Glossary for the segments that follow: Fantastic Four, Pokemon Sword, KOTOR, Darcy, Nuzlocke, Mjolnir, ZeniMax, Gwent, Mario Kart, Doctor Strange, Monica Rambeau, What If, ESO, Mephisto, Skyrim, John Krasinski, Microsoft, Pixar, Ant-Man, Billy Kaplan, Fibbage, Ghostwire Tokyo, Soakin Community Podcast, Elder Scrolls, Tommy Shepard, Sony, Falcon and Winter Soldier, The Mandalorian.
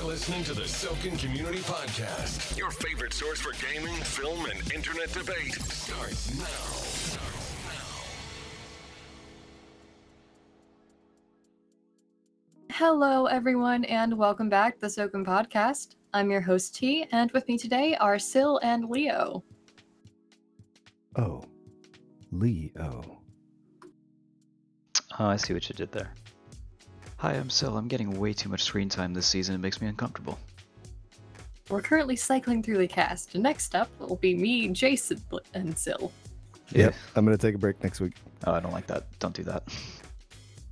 You're listening to the Soakin Community Podcast. Your favorite source for gaming, film, and internet debate starts now. Hello, everyone, and welcome back to the Soakin Podcast. I'm your host, T, and with me today are Syl and Leo. Oh, Leo. Oh, I see what you did there. Hi, I'm Syl. I'm getting way too much screen time this season. It makes me uncomfortable. We're currently cycling through the cast. Next up will be me, Jason, and Syl. Yep, I'm going to take a break next week. Oh, I don't like that. Don't do that.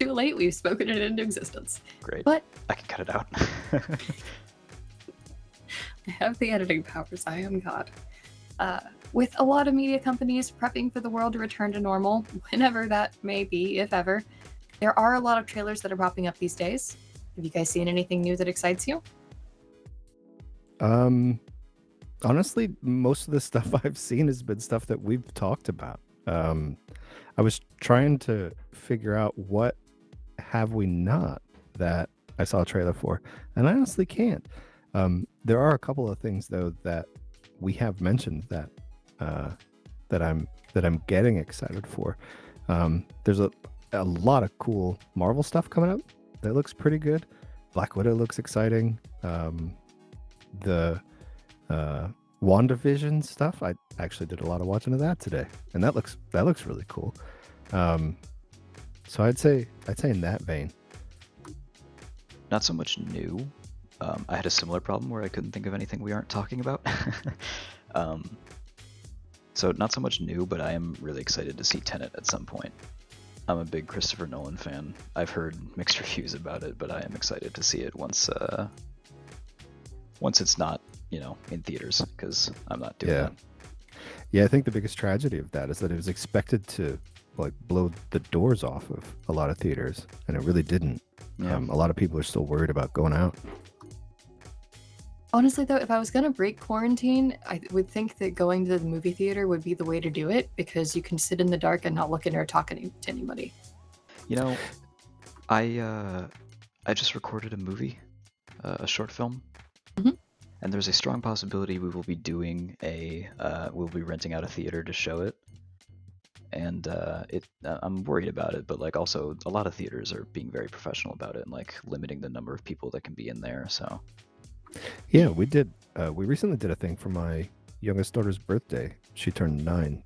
Too late. We've spoken it into existence. Great. But I can cut it out. I have the editing powers. I am God. With a lot of media companies prepping for the world to return to normal, whenever that may be, if ever, there are a lot of trailers that are popping up these days. Have you guys seen anything new that excites you? Honestly, most of the stuff I've seen has been stuff that we've talked about. I was trying to figure out what have we not that I saw a trailer for, and I honestly can't. There are a couple of things though that we have mentioned that that I'm getting excited for. There's a lot of cool Marvel stuff coming up that looks pretty good. Black Widow looks exciting. The WandaVision stuff, I actually did a lot of watching of that today, and that looks really cool. So I'd say in that vein, not so much new. I had a similar problem where I couldn't think of anything we aren't talking about. So not so much new, but I am really excited to see Tenet at some point. I'm a big Christopher Nolan fan. I've heard mixed reviews about it, but I am excited to see it once it's not, in theaters, because I'm not doing that. Yeah, I think the biggest tragedy of that is that it was expected to blow the doors off of a lot of theaters, and it really didn't. Yeah. A lot of people are still worried about going out. Honestly, though, if I was going to break quarantine, I would think that going to the movie theater would be the way to do it, because you can sit in the dark and not look at or talk to anybody. I just recorded a movie, a short film, mm-hmm. and there's a strong possibility we will be doing we'll be renting out a theater to show it. And I'm worried about it, but also a lot of theaters are being very professional about it and limiting the number of people that can be in there. So yeah, we did. We recently did a thing for my youngest daughter's birthday. She turned 9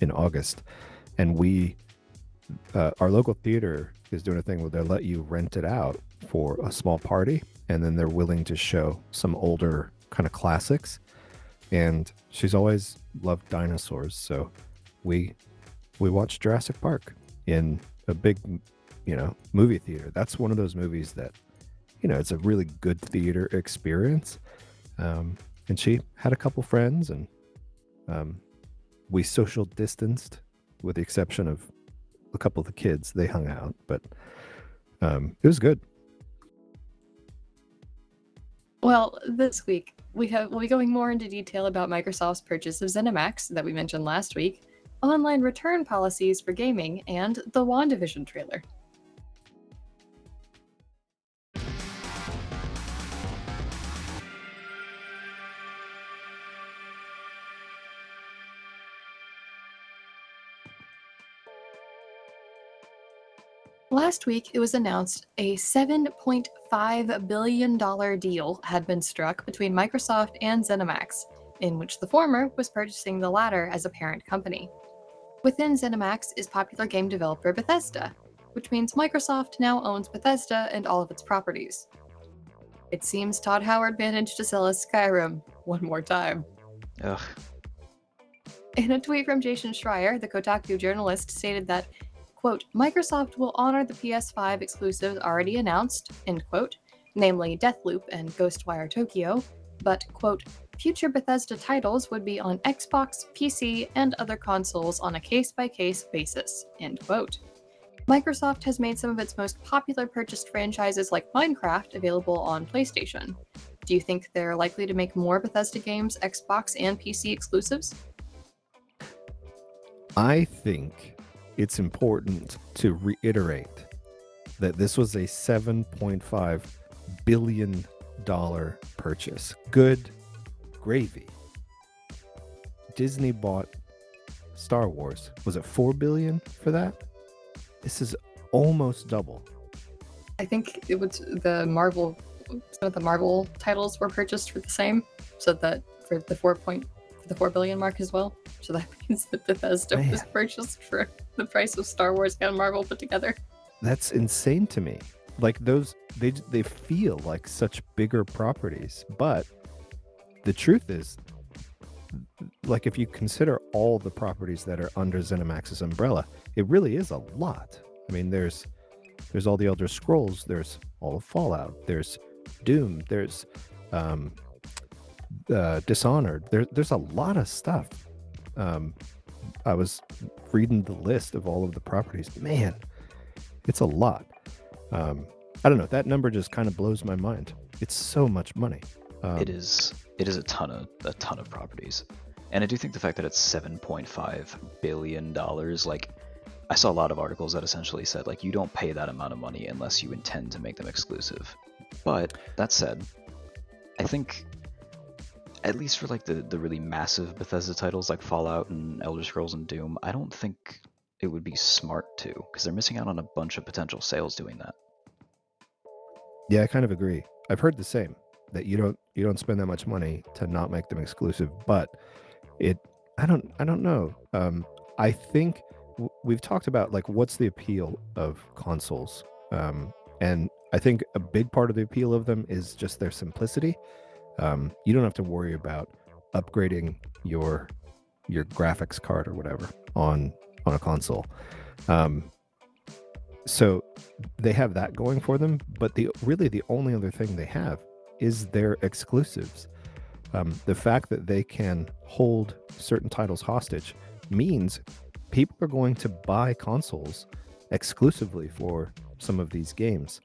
in August, and we our local theater is doing a thing where they'll let you rent it out for a small party, and then they're willing to show some older kind of classics. And she's always loved dinosaurs, so we watched Jurassic Park in a big, movie theater. That's one of those movies that, it's a really good theater experience. And she had a couple friends, and we social distanced, with the exception of a couple of the kids. They hung out, but it was good. Well, this week we'll be going more into detail about Microsoft's purchase of ZeniMax that we mentioned last week, online return policies for gaming, and the WandaVision trailer. Last week, it was announced a $7.5 billion deal had been struck between Microsoft and ZeniMax, in which the former was purchasing the latter as a parent company. Within ZeniMax is popular game developer Bethesda, which means Microsoft now owns Bethesda and all of its properties. It seems Todd Howard managed to sell us Skyrim one more time. Ugh. In a tweet from Jason Schreier, the Kotaku journalist stated that, quote, Microsoft will honor the PS5 exclusives already announced, end quote, namely Deathloop and Ghostwire Tokyo, but, quote, future Bethesda titles would be on Xbox, PC, and other consoles on a case-by-case basis, end quote. Microsoft has made some of its most popular purchased franchises like Minecraft available on PlayStation. Do you think they're likely to make more Bethesda games Xbox and PC exclusives? I think it's important to reiterate that this was a $7.5 billion $100 purchase. Good gravy. Disney bought Star Wars. Was it $4 billion for that? This is almost double. I think it was the Marvel, some of the Marvel titles were purchased for the same, so that for the $4 billion mark as well. So that means that Bethesda was purchased for the price of Star Wars and Marvel put together. That's insane to me. Like those, they feel like such bigger properties, but the truth is, like if you consider all the properties that are under ZeniMax's umbrella, it really is a lot. I mean, there's all the Elder Scrolls, there's all of Fallout, there's Doom, there's Dishonored. There's a lot of stuff. I was reading the list of all of the properties. Man, it's a lot. I don't know. That number just kind of blows my mind. It's so much money. It is a ton of properties, and I do think the fact that it's $7.5 billion, like, I saw a lot of articles that essentially said, like, you don't pay that amount of money unless you intend to make them exclusive. But that said, I think at least for like the really massive Bethesda titles like Fallout and Elder Scrolls and Doom, I don't think it would be smart to, because they're missing out on a bunch of potential sales doing that. Yeah, I kind of agree. I've heard the same, that you don't spend that much money to not make them exclusive, but I don't know. I think we've talked about, like, what's the appeal of consoles, and I think a big part of the appeal of them is just their simplicity. You don't have to worry about upgrading your graphics card or whatever on a console, so they have that going for them. But the only other thing they have is their exclusives. The fact that they can hold certain titles hostage means people are going to buy consoles exclusively for some of these games.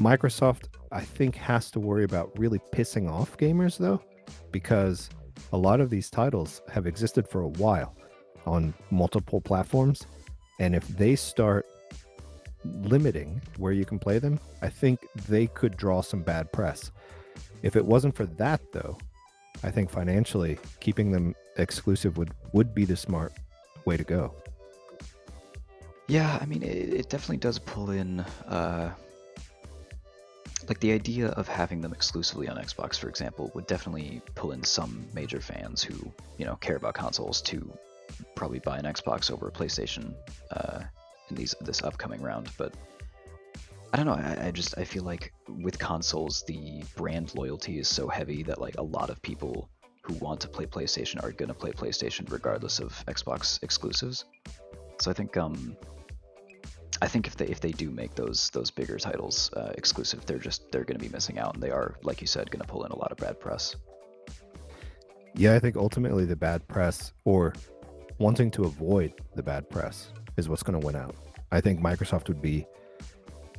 Microsoft, I think, has to worry about really pissing off gamers, though, because a lot of these titles have existed for a while on multiple platforms, and if they start limiting where you can play them, I think they could draw some bad press. If it wasn't for that, though, I think financially keeping them exclusive would be the smart way to go. Yeah, I mean, it definitely does pull in like the idea of having them exclusively on Xbox, for example, would definitely pull in some major fans who, you know, care about consoles to probably buy an Xbox over a PlayStation in this upcoming round. But I don't know, I feel like with consoles, the brand loyalty is so heavy that, like, a lot of people who want to play PlayStation are going to play PlayStation regardless of Xbox exclusives. So I think if they do make those bigger titles exclusive, they're going to be missing out, and they are, like you said, going to pull in a lot of bad press. Yeah, I think ultimately the bad press, or wanting to avoid the bad press, is what's going to win out. I think Microsoft would be,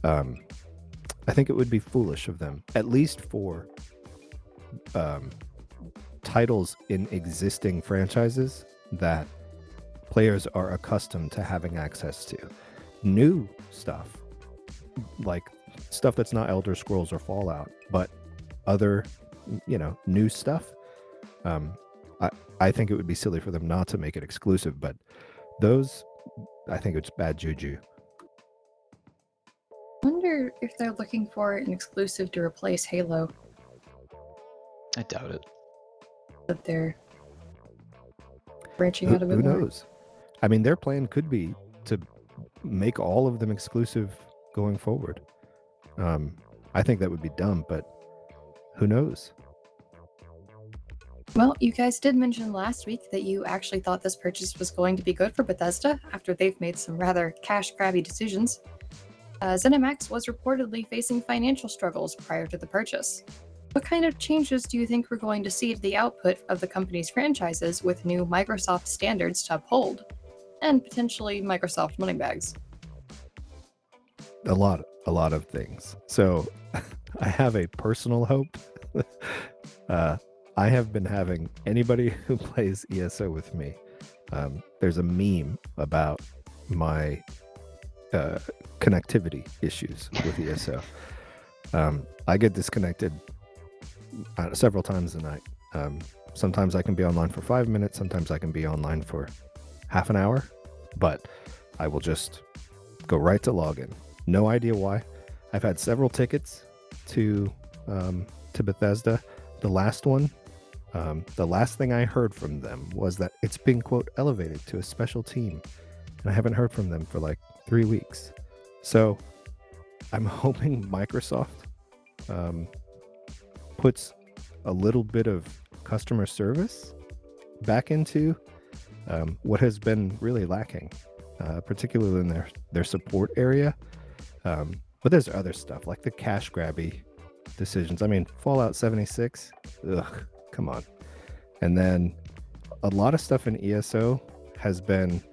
I think it would be foolish of them, at least for titles in existing franchises that players are accustomed to having access to. New stuff, like stuff that's not Elder Scrolls or Fallout, but other, you know, new stuff. I think it would be silly for them not to make it exclusive, but those, I think it's bad juju. I wonder if they're looking for an exclusive to replace Halo. I doubt it. That they're branching out a bit more. Who knows? I mean, their plan could be to make all of them exclusive going forward. I think that would be dumb, but who knows? Well, you guys did mention last week that you actually thought this purchase was going to be good for Bethesda after they've made some rather cash-grabby decisions. ZeniMax was reportedly facing financial struggles prior to the purchase. What kind of changes do you think we're going to see to the output of the company's franchises with new Microsoft standards to uphold, and potentially Microsoft money bags? A lot of things. So I have a personal hope. I have been having anybody who plays ESO with me, there's a meme about my connectivity issues with ESO. I get disconnected several times a night. Sometimes I can be online for 5 minutes. Sometimes I can be online for half an hour, but I will just go right to login. No idea why. I've had several tickets to Bethesda. The last one, the last thing I heard from them was that it's been, quote, elevated to a special team. And I haven't heard from them for like 3 weeks. So I'm hoping Microsoft puts a little bit of customer service back into what has been really lacking, particularly in their support area. But there's other stuff like the cash grabby decisions. I mean, Fallout 76, ugh, come on. And then a lot of stuff in ESO has been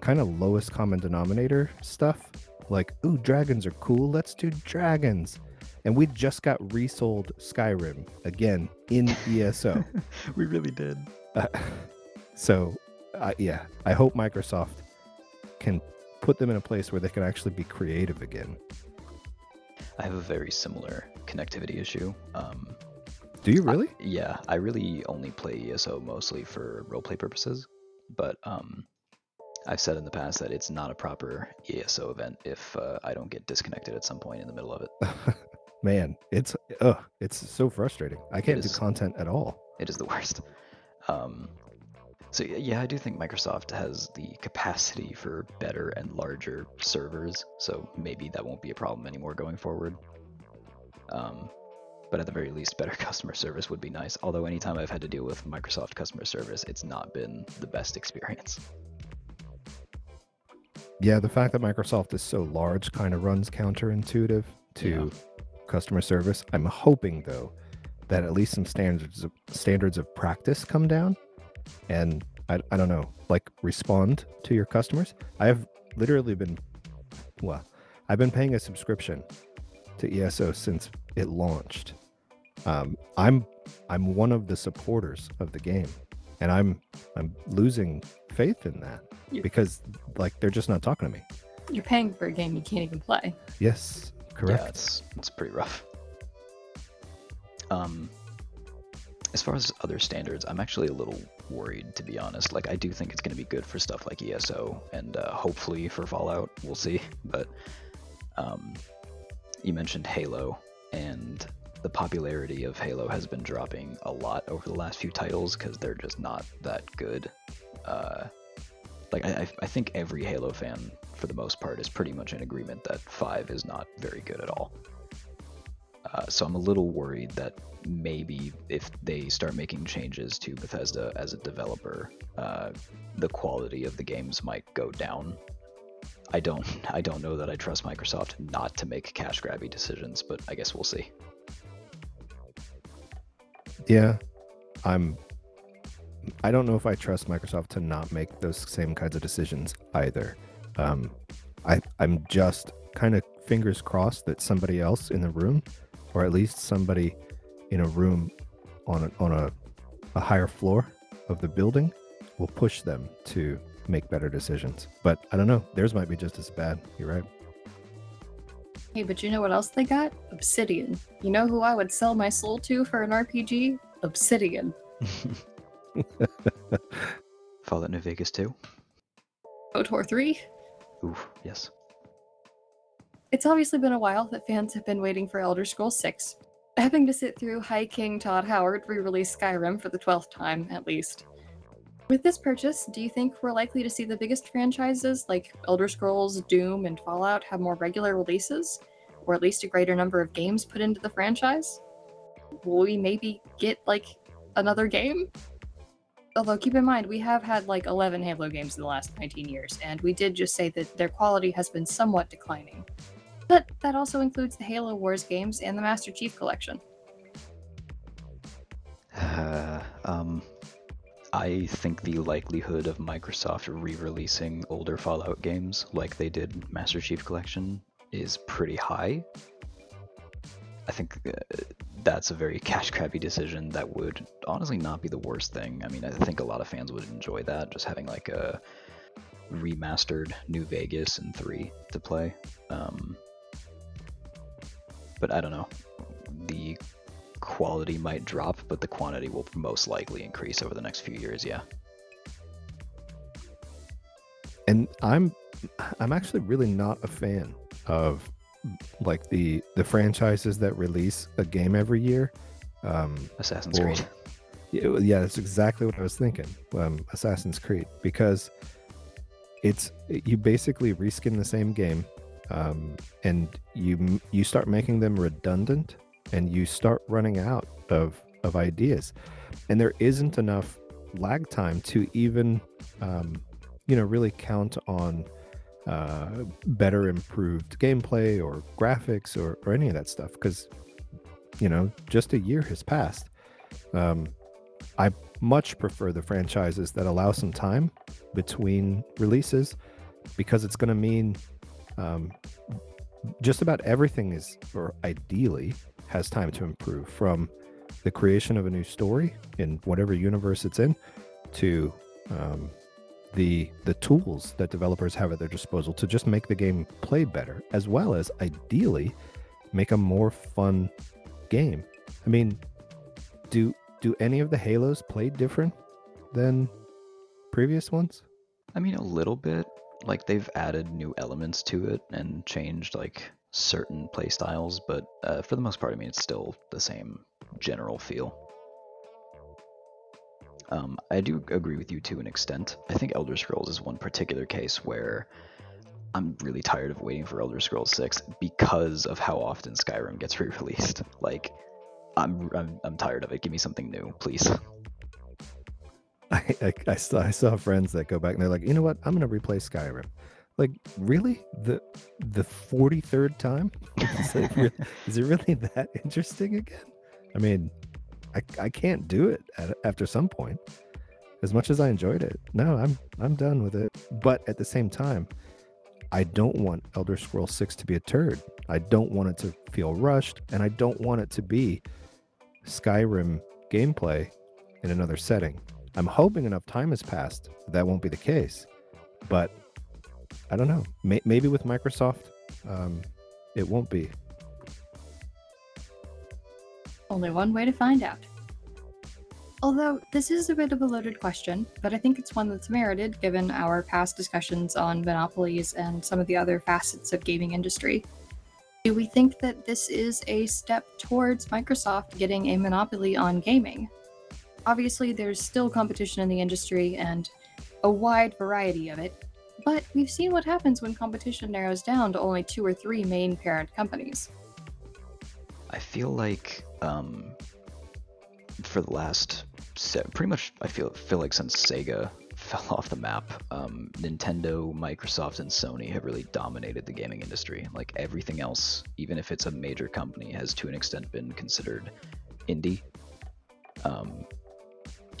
kind of lowest common denominator stuff. Like, ooh, dragons are cool. Let's do dragons. And we just got resold Skyrim again in ESO. We really did. So, I hope Microsoft can put them in a place where they can actually be creative again. I have a very similar connectivity issue. Do you really? Yeah, I really only play ESO mostly for roleplay purposes. But I've said in the past that it's not a proper ESO event if I don't get disconnected at some point in the middle of it. Man, it's so frustrating. I can't do content at all. It is the worst. So yeah, I do think Microsoft has the capacity for better and larger servers. So maybe that won't be a problem anymore going forward. But at the very least, better customer service would be nice. Although anytime I've had to deal with Microsoft customer service, it's not been the best experience. Yeah, the fact that Microsoft is so large kind of runs counterintuitive to customer service. I'm hoping, though, that at least some standards of practice come down and I don't know, like respond to your customers. I have literally been, I've been paying a subscription to ESO since it launched. I'm one of the supporters of the game, and I'm losing faith in that because like they're just not talking to me. You're paying for a game you can't even play. Yes. Correct. Yeah, it's pretty rough. As far as other standards, I'm actually a little worried, to be honest. Like, I do think it's going to be good for stuff like ESO and hopefully for Fallout. We'll see. But you mentioned Halo, and the popularity of Halo has been dropping a lot over the last few titles because they're just not that good. I think every Halo fan, for the most part, is pretty much in agreement that 5 is not very good at all. So I'm a little worried that maybe if they start making changes to Bethesda as a developer, the quality of the games might go down. I don't know that I trust Microsoft not to make cash grabby decisions, but I guess we'll see. Yeah, I don't know if I trust Microsoft to not make those same kinds of decisions either. I'm just kind of fingers crossed that somebody else in the room, or at least somebody in a room on a higher floor of the building, will push them to make better decisions. But I don't know. Theirs might be just as bad. You're right. Hey, but you know what else they got? Obsidian. You know who I would sell my soul to for an RPG? Obsidian. Fallout New Vegas 2? KOTOR 3? Ooh, yes. It's obviously been a while that fans have been waiting for Elder Scrolls 6. Having to sit through High King Todd Howard re-release Skyrim for the 12th time, at least. With this purchase, do you think we're likely to see the biggest franchises like Elder Scrolls, Doom, and Fallout have more regular releases? Or at least a greater number of games put into the franchise? Will we maybe get, like, another game? Although, keep in mind, we have had like 11 Halo games in the last 19 years, and we did just say that their quality has been somewhat declining. But that also includes the Halo Wars games and the Master Chief Collection. I think the likelihood of Microsoft re-releasing older Fallout games like they did Master Chief Collection is pretty high. I think that's a very cash-grabby decision that would honestly not be the worst thing. I mean, I think a lot of fans would enjoy that, just having like a remastered New Vegas and 3 to play. but I don't know. The quality might drop, but the quantity will most likely increase over the next few years, yeah. And I'm actually really not a fan of like the franchises that release a game every year. Assassin's Creed. Yeah, that's exactly what I was thinking. Assassin's Creed, because you basically reskin the same game, and you start making them redundant, and you start running out of ideas, and there isn't enough lag time to even really count on better improved gameplay or graphics or any of that stuff, because just a year has passed. I much prefer the franchises that allow some time between releases, because it's going to mean just about everything is, or ideally has, time to improve, from the creation of a new story in whatever universe it's in to the tools that developers have at their disposal to just make the game play better, as well as ideally make a more fun game. I mean, do any of the Halos play different than previous ones? I mean, a little bit. Like, they've added new elements to it and changed like certain play styles, but for the most part, I mean, it's still the same general feel. I do agree with you to an extent. I think Elder Scrolls is one particular case where I'm really tired of waiting for Elder Scrolls 6 because of how often Skyrim gets re-released. Like, I'm tired of it. Give me something new, please. I saw friends that go back and they're like, you know what? I'm gonna replay Skyrim. Like, really? The 43rd time? Is it really that interesting again? I mean, I can't do it after some point. As much as I enjoyed it, no, I'm done with it. But at the same time, I don't want Elder Scrolls 6 to be a turd. I don't want it to feel rushed, and I don't want it to be Skyrim gameplay in another setting. I'm hoping enough time has passed that won't be the case, but I don't know. Maybe with Microsoft, it won't be. Only one way to find out. Although this is a bit of a loaded question, but I think it's one that's merited given our past discussions on monopolies and some of the other facets of gaming industry. Do we think that this is a step towards Microsoft getting a monopoly on gaming? Obviously, there's still competition in the industry and a wide variety of it, but we've seen what happens when competition narrows down to only 2 or 3 main parent companies. I feel like for the last pretty much, I feel like since Sega fell off the map, Nintendo, Microsoft, and Sony have really dominated the gaming industry. Like, everything else, even if it's a major company, has to an extent been considered indie.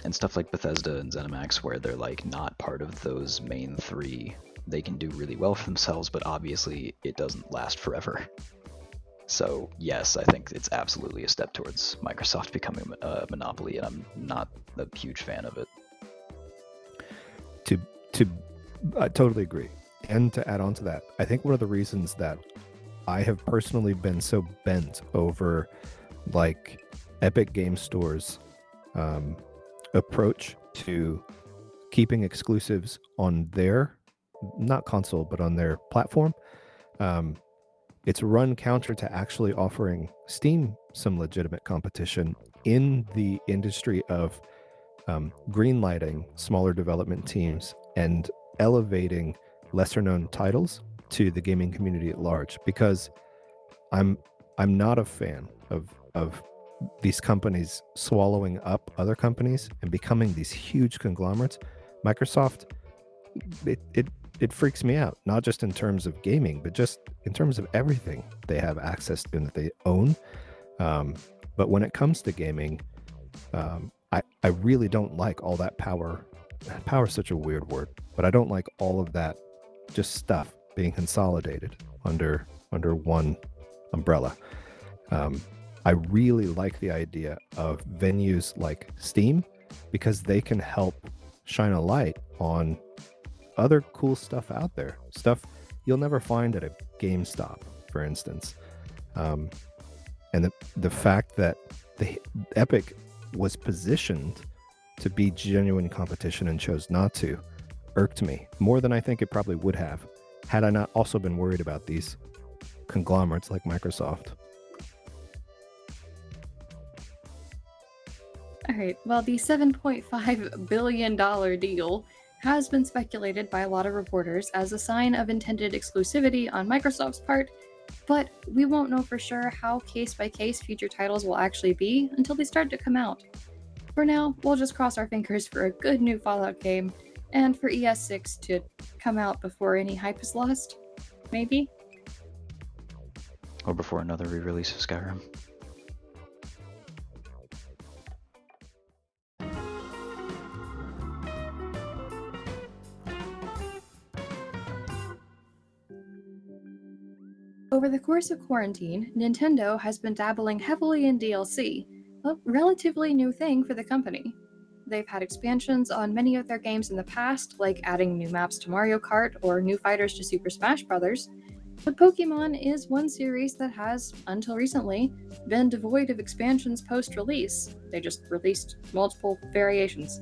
And stuff like Bethesda and ZeniMax, where they're like not part of those main three, they can do really well for themselves, but obviously it doesn't last forever. So yes, I think it's absolutely a step towards Microsoft becoming a monopoly, and I'm not a huge fan of it. I totally agree. And to add on to that, I think one of the reasons that I have personally been so bent over like Epic Game Store's approach to keeping exclusives on their, not console, but on their platform, it's run counter to actually offering Steam some legitimate competition in the industry of greenlighting smaller development teams and elevating lesser-known titles to the gaming community at large. Because I'm not a fan of these companies swallowing up other companies and becoming these huge conglomerates. Microsoft, it freaks me out, not just in terms of gaming, but just in terms of everything they have access to and that they own. But when it comes to gaming, I really don't like all that power. Power is such a weird word, but I don't like all of that just stuff being consolidated under one umbrella. I really like the idea of venues like Steam, because they can help shine a light on other cool stuff out there. Stuff you'll never find at a GameStop, for instance. And the fact that the Epic was positioned to be genuine competition and chose not to irked me more than I think it probably would have had I not also been worried about these conglomerates like Microsoft. All right, well, the $7.5 billion deal has been speculated by a lot of reporters as a sign of intended exclusivity on Microsoft's part, but we won't know for sure how case-by-case future titles will actually be until they start to come out. For now, we'll just cross our fingers for a good new Fallout game, and for ES6 to come out before any hype is lost, maybe? Or before another re-release of Skyrim. Over the course of quarantine, Nintendo has been dabbling heavily in DLC, a relatively new thing for the company. They've had expansions on many of their games in the past, like adding new maps to Mario Kart or new fighters to Super Smash Bros., but Pokemon is one series that has, until recently, been devoid of expansions post-release. They just released multiple variations.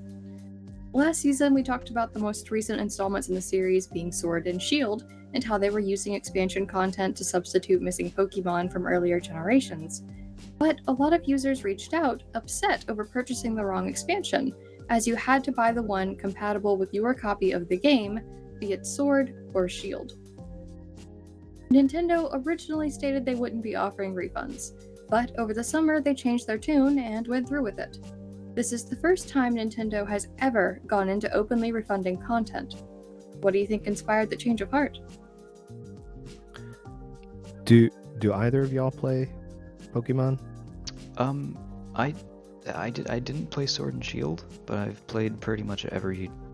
Last season, we talked about the most recent installments in the series being Sword and Shield, and how they were using expansion content to substitute missing Pokemon from earlier generations. But a lot of users reached out, upset over purchasing the wrong expansion, as you had to buy the one compatible with your copy of the game, be it Sword or Shield. Nintendo originally stated they wouldn't be offering refunds, but over the summer they changed their tune and went through with it. This is the first time Nintendo has ever gone into openly refunding content. What do you think inspired the change of heart? Do either of y'all play Pokemon? I didn't play Sword and Shield, but I've played pretty much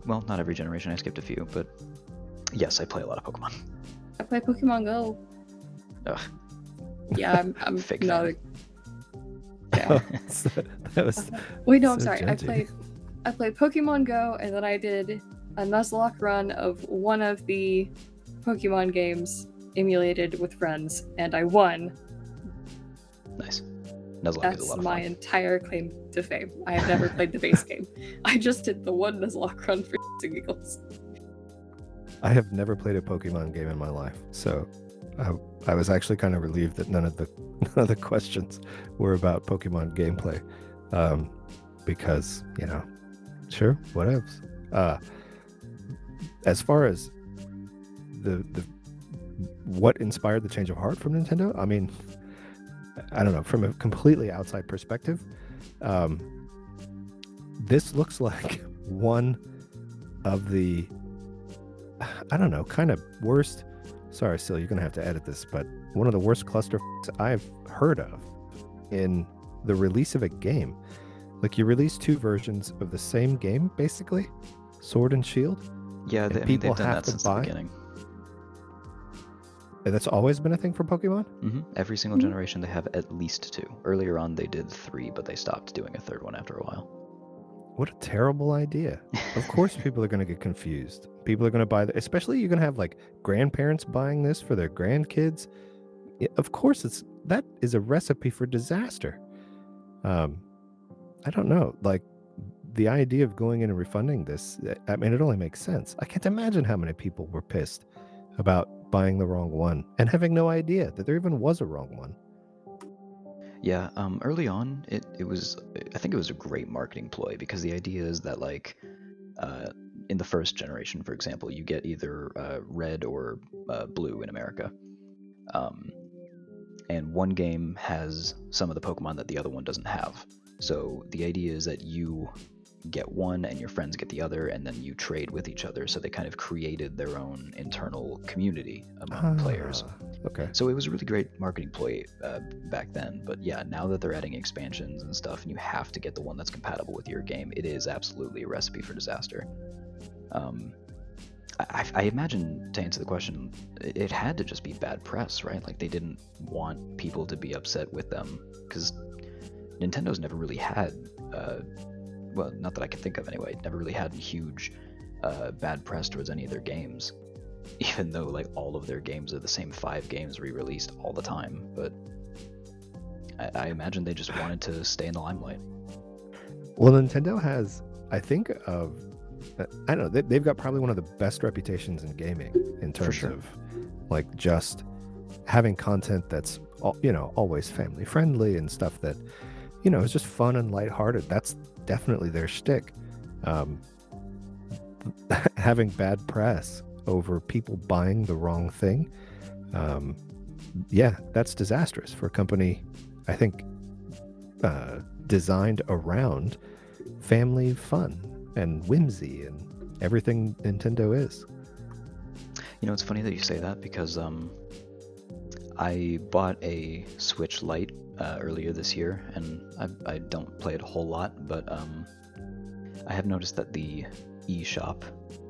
not every generation. I skipped a few, but yes, I play a lot of Pokemon. I play Pokemon Go. Ugh. Yeah, I'm fake not. Yeah. I'm sorry. Gengy. I played Pokemon Go, and then I did a Nuzlocke run of one of the Pokemon games emulated with friends, and I won. Nice. Nuzlocke is a lot of fun. That's my entire claim to fame. I have never played the base game. I just did the one Nuzlocke run for giggles. I have never played a Pokemon game in my life, so I was actually kind of relieved that none of the questions were about Pokemon gameplay, because, you know, sure, what else? As far as the what inspired the change of heart from Nintendo, I mean, I don't know, from a completely outside perspective, this looks like one of the, I don't know, kind of worst, sorry, Sil, you're going to have to edit this, but one of the worst cluster I've heard of in the release of a game. Like, you release two versions of the same game, basically, Sword and Shield. Yeah, people they've done that since the beginning. And that's always been a thing for Pokemon? Mm-hmm. Every single generation, they have at least two. Earlier on, they did three, but they stopped doing a third one after a while. What a terrible idea. Of course people are going to get confused. People are going to buy... especially you're going to have, like, grandparents buying this for their grandkids. Of course, that is a recipe for disaster. I don't know. Like, the idea of going in and refunding this, I mean, it only makes sense. I can't imagine how many people were pissed about buying the wrong one and having no idea that there even was a wrong one. Yeah, early on, I think it was a great marketing ploy, because the idea is that, like, in the first generation, for example, you get either red or blue in America. And one game has some of the Pokemon that the other one doesn't have. So the idea is that you get one and your friends get the other, and then you trade with each other. So they kind of created their own internal community among players. Okay. So it was a really great marketing ploy back then. But yeah, now that they're adding expansions and stuff, and you have to get the one that's compatible with your game, it is absolutely a recipe for disaster. I imagine, to answer the question, it had to just be bad press, right? Like, they didn't want people to be upset with them, because Nintendo's never really had... well, not that I can think of anyway, never really had huge bad press towards any of their games, even though, like, all of their games are the same five games re-released all the time. But I imagine they just wanted to stay in the limelight. Well, Nintendo has, I think, I don't know, they've got probably one of the best reputations in gaming in terms of like just having content that's, you know, always family friendly and stuff that, you know, is just fun and lighthearted. That's definitely their shtick. Having bad press over people buying the wrong thing, yeah, that's disastrous for a company, I think, designed around family fun and whimsy and everything Nintendo is. You know, it's funny that you say that because I bought a Switch Lite earlier this year, and I don't play it a whole lot, but I have noticed that the eShop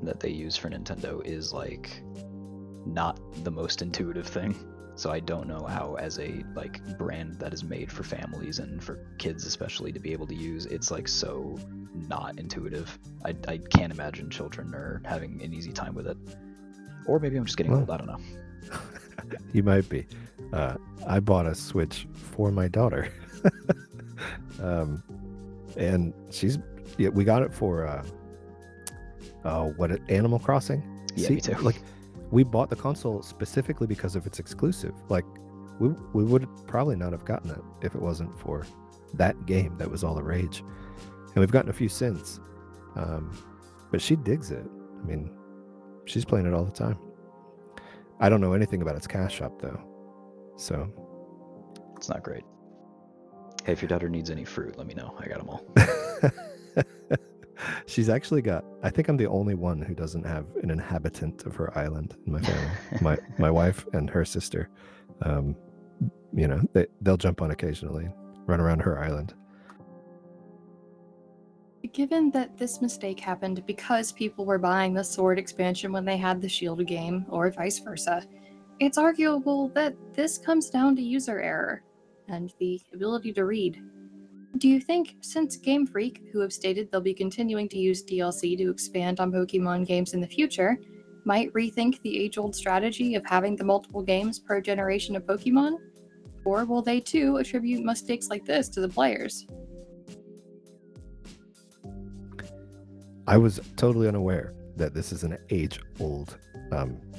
that they use for Nintendo is like not the most intuitive thing. So I don't know how, as a like brand that is made for families and for kids especially to be able to use, it's like so not intuitive. I can't imagine children are having an easy time with it. Or maybe I'm just getting old, I don't know. You might be. I bought a Switch for my daughter. And we got it for Animal Crossing? Yeah, me too. Like, we bought the console specifically because of its exclusive. Like, we would probably not have gotten it if it wasn't for that game that was all the rage. And we've gotten a few since. But she digs it. I mean, she's playing it all the time. I don't know anything about its cash shop, though. So. It's not great. Hey, if your daughter needs any fruit, let me know. I got them all. She's actually got, I think I'm the only one who doesn't have an inhabitant of her island in my family. My wife and her sister, you know, they'll jump on occasionally, run around her island. Given that this mistake happened because people were buying the Sword expansion when they had the Shield game, or vice versa, it's arguable that this comes down to user error and the ability to read. Do you think, since Game Freak, who have stated they'll be continuing to use DLC to expand on Pokemon games in the future, might rethink the age-old strategy of having the multiple games per generation of Pokemon? Or will they too attribute mistakes like this to the players? I was totally unaware that this is an age-old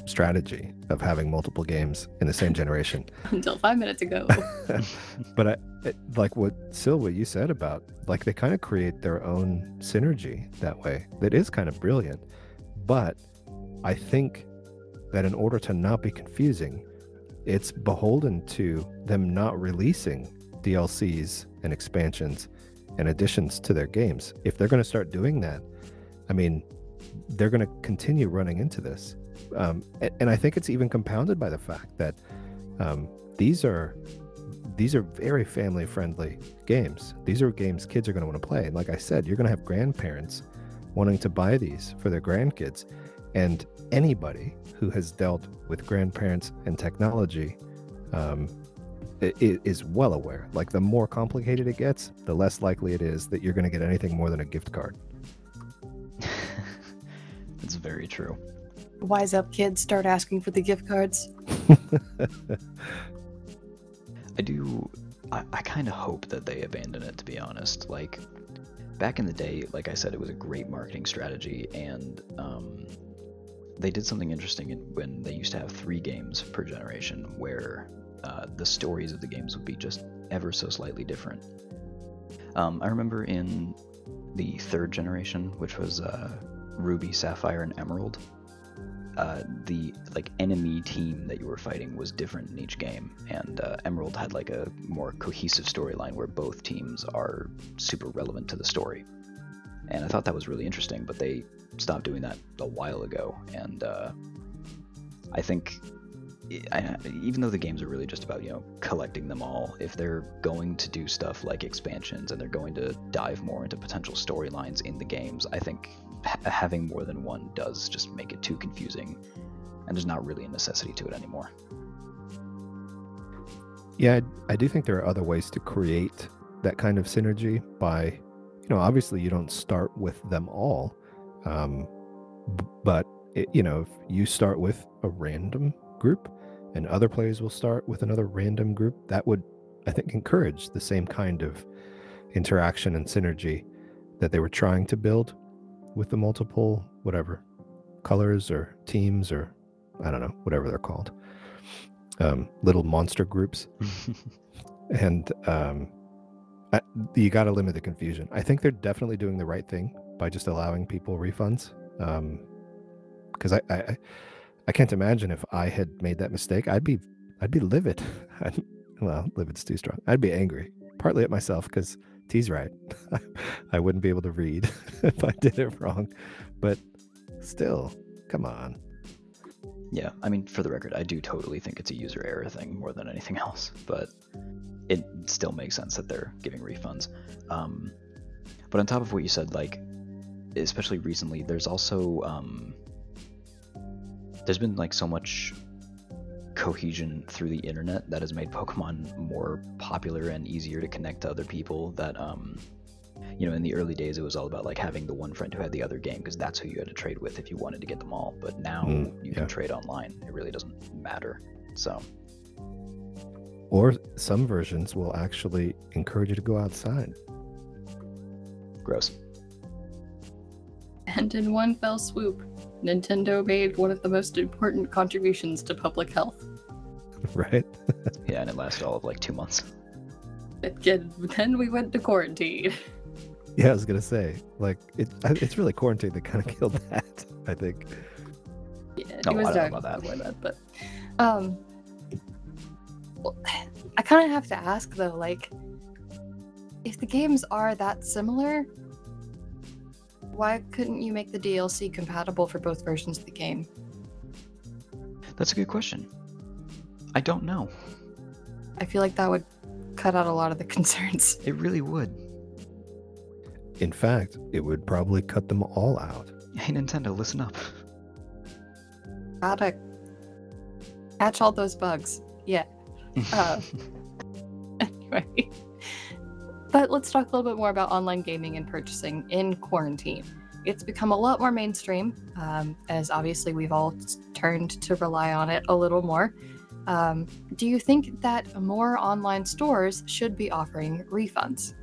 strategy of having multiple games in the same generation. Until 5 minutes ago. But like what you said about, like, they kind of create their own synergy that way. That is kind of brilliant. But I think that in order to not be confusing, it's beholden to them not releasing DLCs and expansions and additions to their games. If they're going to start doing that, I mean, they're going to continue running into this. And I think it's even compounded by the fact that these are very family-friendly games. These are games kids are going to want to play. And like I said, you're going to have grandparents wanting to buy these for their grandkids. And anybody who has dealt with grandparents and technology is well aware. Like, the more complicated it gets, the less likely it is that you're going to get anything more than a gift card. It's very true. Wise up, kids. Start asking for the gift cards. I kind of hope that they abandon it, to be honest. Like, back in the day, like I said, it was a great marketing strategy, and they did something interesting when they used to have 3 games per generation, where the stories of the games would be just ever so slightly different. I remember in the 3rd generation, which was Ruby, Sapphire, and Emerald, the like enemy team that you were fighting was different in each game, and Emerald had like a more cohesive storyline where both teams are super relevant to the story, and I thought that was really interesting. But they stopped doing that a while ago, and I think even though the games are really just about, you know, collecting them all, if they're going to do stuff like expansions and they're going to dive more into potential storylines in the games, I think having more than one does just make it too confusing, and there's not really a necessity to it anymore. Yeah, I do think there are other ways to create that kind of synergy by, you know, obviously you don't start with them all, but, you know, if you start with a random group and other players will start with another random group, that would I think, encouraged the same kind of interaction and synergy that they were trying to build with the multiple, whatever, colors or teams or, I don't know, whatever they're called, little monster groups. And you got to limit the confusion. I think they're definitely doing the right thing by just allowing people refunds. Because I can't imagine if I had made that mistake, I'd be livid. Well, livid's too strong. I'd be angry, partly at myself because T's right. I wouldn't be able to read if I did it wrong. But still, come on. Yeah, I mean, for the record, I do totally think it's a user error thing more than anything else, but it still makes sense that they're giving refunds. But on top of what you said, like, especially recently, there's also there's been like so much cohesion through the internet that has made Pokemon more popular and easier to connect to other people, that you know, in the early days, it was all about like having the one friend who had the other game, because that's who you had to trade with if you wanted to get them all. But now you can trade online. It really doesn't matter. So, or some versions will actually encourage you to go outside. Gross. And in one fell swoop, Nintendo made one of the most important contributions to public health. Right? Yeah, and it lasted all of like 2 months. Then we went to quarantine. Yeah, I was going to say, like, it's really quarantine that kind of killed that, I think. Yeah, it was dark about that, but well, I kind of have to ask, though, like, if the games are that similar, why couldn't you make the DLC compatible for both versions of the game? That's a good question. I don't know. I feel like that would cut out a lot of the concerns. It really would. In fact, it would probably cut them all out. Hey, Nintendo, listen up. Gotta catch all those bugs. Yeah. Anyway. But let's talk a little bit more about online gaming and purchasing in quarantine. It's become a lot more mainstream, as obviously we've all turned to rely on it a little more. Do you think that more online stores should be offering refunds?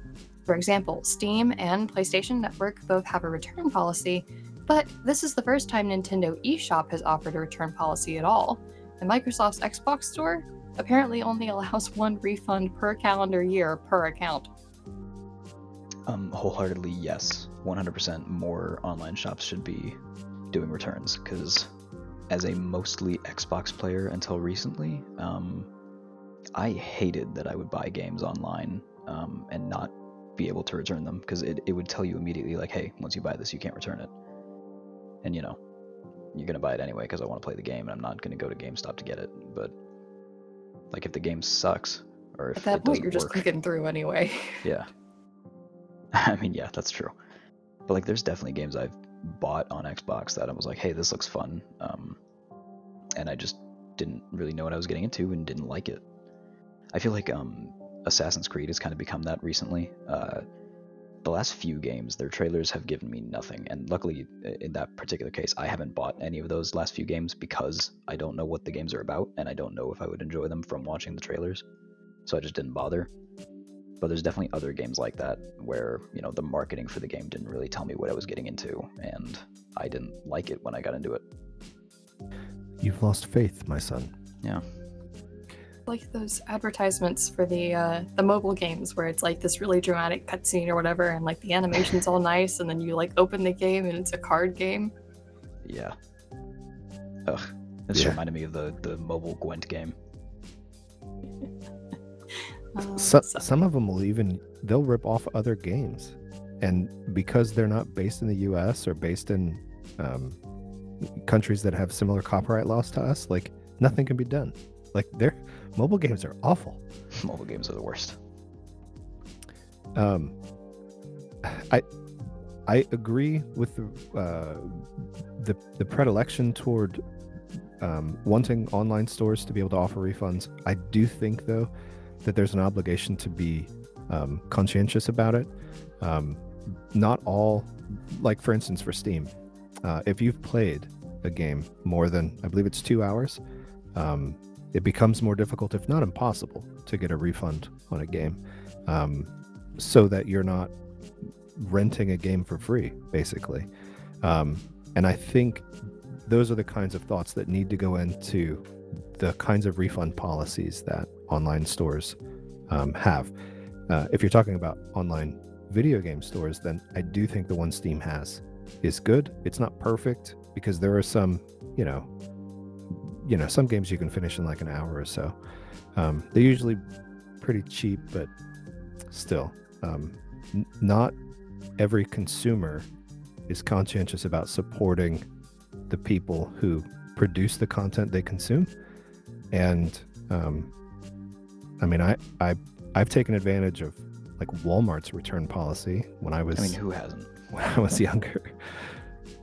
For example, Steam and PlayStation Network both have a return policy, but this is the first time Nintendo eShop has offered a return policy at all. And Microsoft's Xbox store apparently only allows one refund per calendar year per account. Wholeheartedly, yes. 100% more online shops should be doing returns, because as a mostly Xbox player until recently, I hated that I would buy games online and not be able to return them, because it would tell you immediately, like, hey, once you buy this, you can't return it. And, you know, you're going to buy it anyway because I want to play the game and I'm not going to go to GameStop to get it. But, like, if the game sucks or if it doesn't work... At that point, you're just clicking through anyway. Yeah. I mean, yeah, that's true. But, like, there's definitely games I've bought on Xbox that I was like, hey, this looks fun. And I just didn't really know what I was getting into and didn't like it. I feel like Assassin's Creed has kind of become that recently. The last few games, their trailers have given me nothing. And luckily, in that particular case, I haven't bought any of those last few games because I don't know what the games are about, and I don't know if I would enjoy them from watching the trailers. So I just didn't bother. But there's definitely other games like that where, you know, the marketing for the game didn't really tell me what I was getting into, and I didn't like it when I got into it. You've lost faith, my son. Yeah. Like those advertisements for the mobile games where it's like this really dramatic cutscene or whatever, and like the animation's all nice, and then you like open the game and it's a card game. Yeah. Ugh. This reminded me of the mobile Gwent game. Some of them will even, they'll rip off other games, and because they're not based in the US or based in countries that have similar copyright laws to us, like nothing can be done. Like their mobile games are awful. Mobile games are the worst. I agree with the predilection toward wanting online stores to be able to offer refunds. I do think, though, that there's an obligation to be conscientious about it. Not all, like for instance, for Steam, if you've played a game more than, I believe it's 2 hours, it becomes more difficult, if not impossible, to get a refund on a game, so that you're not renting a game for free, basically. And I think those are the kinds of thoughts that need to go into the kinds of refund policies that online stores have. If you're talking about online video game stores, then I do think the one Steam has is good. It's not perfect, because there are some, some games you can finish in like an hour or so. They're usually pretty cheap, but still, not every consumer is conscientious about supporting the people who produce the content they consume. And I've taken advantage of like Walmart's return policy who hasn't? When I was younger.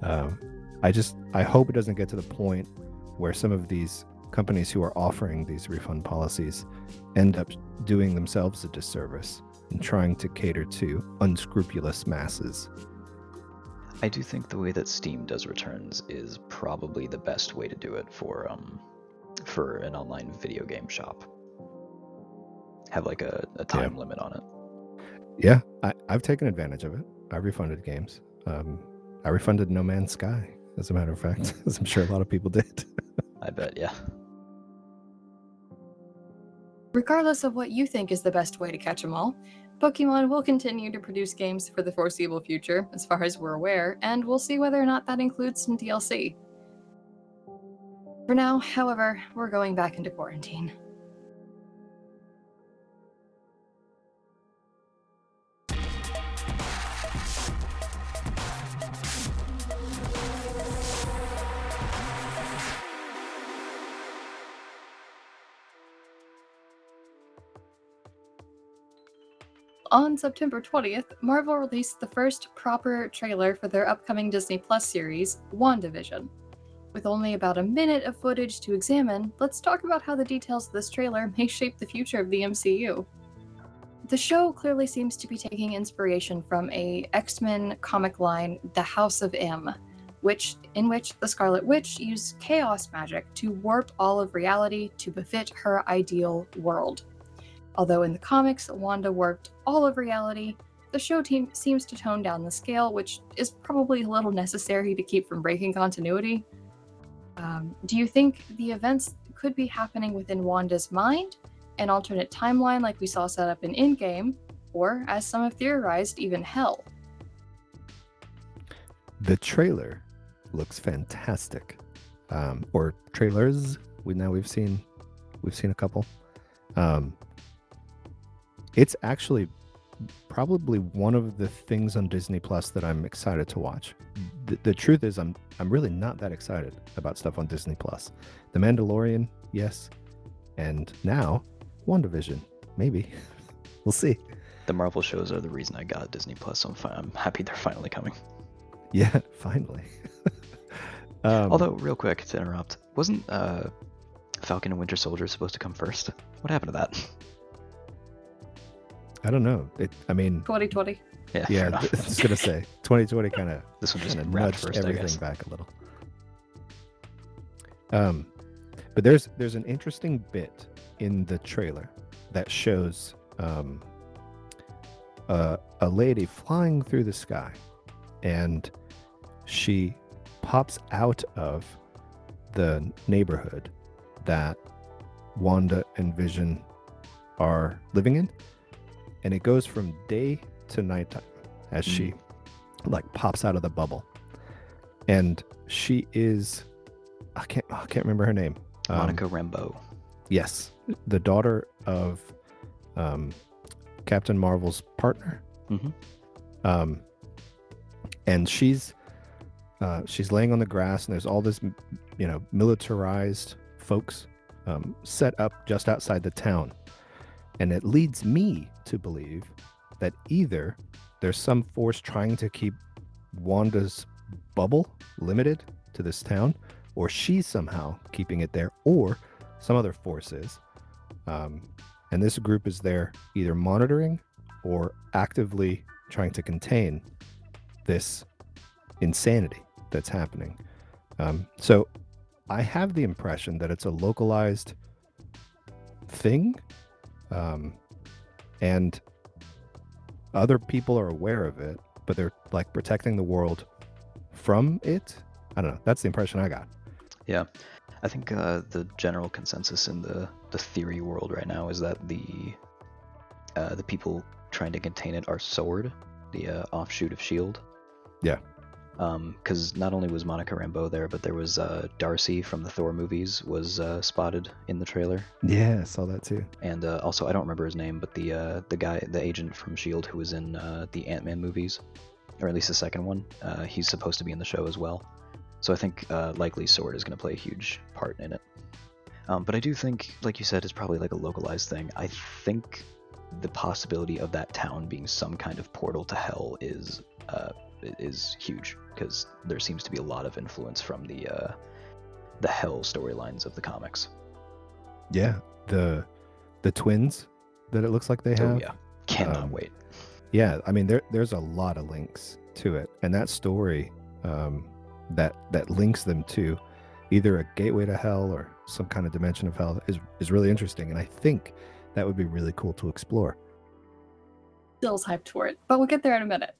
I hope it doesn't get to the point where some of these companies who are offering these refund policies end up doing themselves a disservice and trying to cater to unscrupulous masses. I do think the way that Steam does returns is probably the best way to do it for an online video game shop. Have like a time limit on it. Yeah, I've taken advantage of it. I refunded games. I refunded No Man's Sky, as a matter of fact, as I'm sure a lot of people did. I bet, yeah. Regardless of what you think is the best way to catch them all, Pokemon will continue to produce games for the foreseeable future, as far as we're aware, and we'll see whether or not that includes some DLC. For now, however, we're going back into quarantine. On September 20th, Marvel released the first proper trailer for their upcoming Disney Plus series, WandaVision. With only about a minute of footage to examine, let's talk about how the details of this trailer may shape the future of the MCU. The show clearly seems to be taking inspiration from a X-Men comic line, The House of M, in which the Scarlet Witch used chaos magic to warp all of reality to befit her ideal world. Although in the comics, Wanda warped all of reality, the show team seems to tone down the scale, which is probably a little necessary to keep from breaking continuity. Do you think the events could be happening within Wanda's mind, an alternate timeline like we saw set up in Endgame, or, as some have theorized, even Hell? The trailer looks fantastic. Or trailers. We've seen a couple. It's actually probably one of the things on Disney Plus that I'm excited to watch. The truth is I'm really not that excited about stuff on Disney Plus. The Mandalorian, yes. And now, WandaVision, maybe. We'll see. The Marvel shows are the reason I got Disney Plus. I'm happy they're finally coming. Yeah, finally. Although, real quick to interrupt, wasn't Falcon and Winter Soldier supposed to come first? What happened to that? I don't know. 2020. Yeah, I was going to say 2020 kind of this one just nudged everything back a little. But there's an interesting bit in the trailer that shows a lady flying through the sky, and she pops out of the neighborhood that Wanda and Vision are living in. And it goes from day to nighttime as she like pops out of the bubble. And she is, I can't remember her name. Monica Rambeau. Yes. The daughter of Captain Marvel's partner. Mm-hmm. And she's laying on the grass, and there's all this, militarized folks set up just outside the town. And it leads me to believe that either there's some force trying to keep Wanda's bubble limited to this town, or she's somehow keeping it there, or some other force is. And this group is there either monitoring or actively trying to contain this insanity that's happening. So I have the impression that it's a localized thing. And other people are aware of it, but they're like protecting the world from it. I don't know. That's the impression I got. Yeah. I think the general consensus in the theory world right now is that the people trying to contain it are Sword, the offshoot of Shield. Yeah. Because not only was Monica Rambeau there, but there was Darcy from the Thor movies was spotted in the trailer. Yeah, I saw that too. And also, I don't remember his name, but the guy, the agent from Shield, who was in the Ant-Man movies, or at least the second one, he's supposed to be in the show as well. So I think likely Sword is going to play a huge part in it. But I do think, like you said, it's probably like a localized thing. I think the possibility of that town being some kind of portal to hell is huge, because there seems to be a lot of influence from the hell storylines of the comics. Yeah, the twins that it looks like they have. Oh, yeah, cannot wait. Yeah, I mean there's a lot of links to it, and that story that links them to either a gateway to hell or some kind of dimension of hell is really interesting, and I think that would be really cool to explore. Bill's hyped for it, but we'll get there in a minute.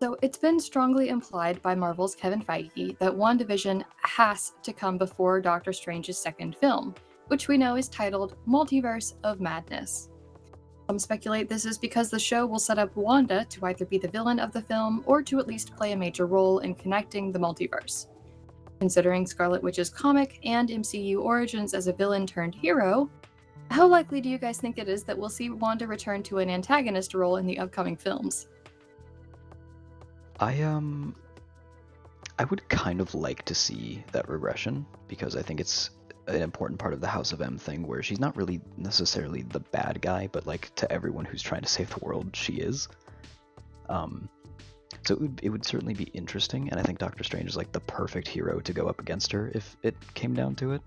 So it's been strongly implied by Marvel's Kevin Feige that WandaVision has to come before Doctor Strange's second film, which we know is titled Multiverse of Madness. Some speculate this is because the show will set up Wanda to either be the villain of the film or to at least play a major role in connecting the multiverse. Considering Scarlet Witch's comic and MCU origins as a villain turned hero, how likely do you guys think it is that we'll see Wanda return to an antagonist role in the upcoming films? I would kind of like to see that regression, because I think it's an important part of the House of M thing, where she's not really necessarily the bad guy, but like to everyone who's trying to save the world, she is. So it would certainly be interesting, and I think Doctor Strange is like the perfect hero to go up against her if it came down to it.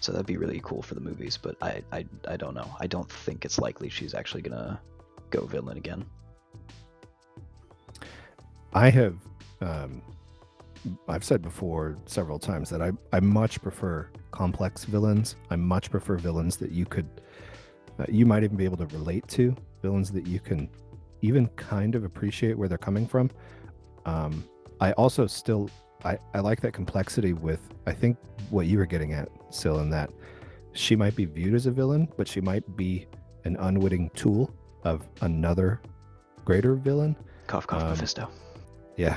So that'd be really cool for the movies, but I don't know. I don't think it's likely she's actually gonna go villain again. I have I've said before several times that I much prefer complex villains. I much prefer villains that you could, you might even be able to relate to, villains that you can even kind of appreciate where they're coming from. I also still, I like that complexity with, I think what you were getting at, Syl, in that she might be viewed as a villain, but she might be an unwitting tool of another greater villain. Cough, cough, Mephisto. Yeah.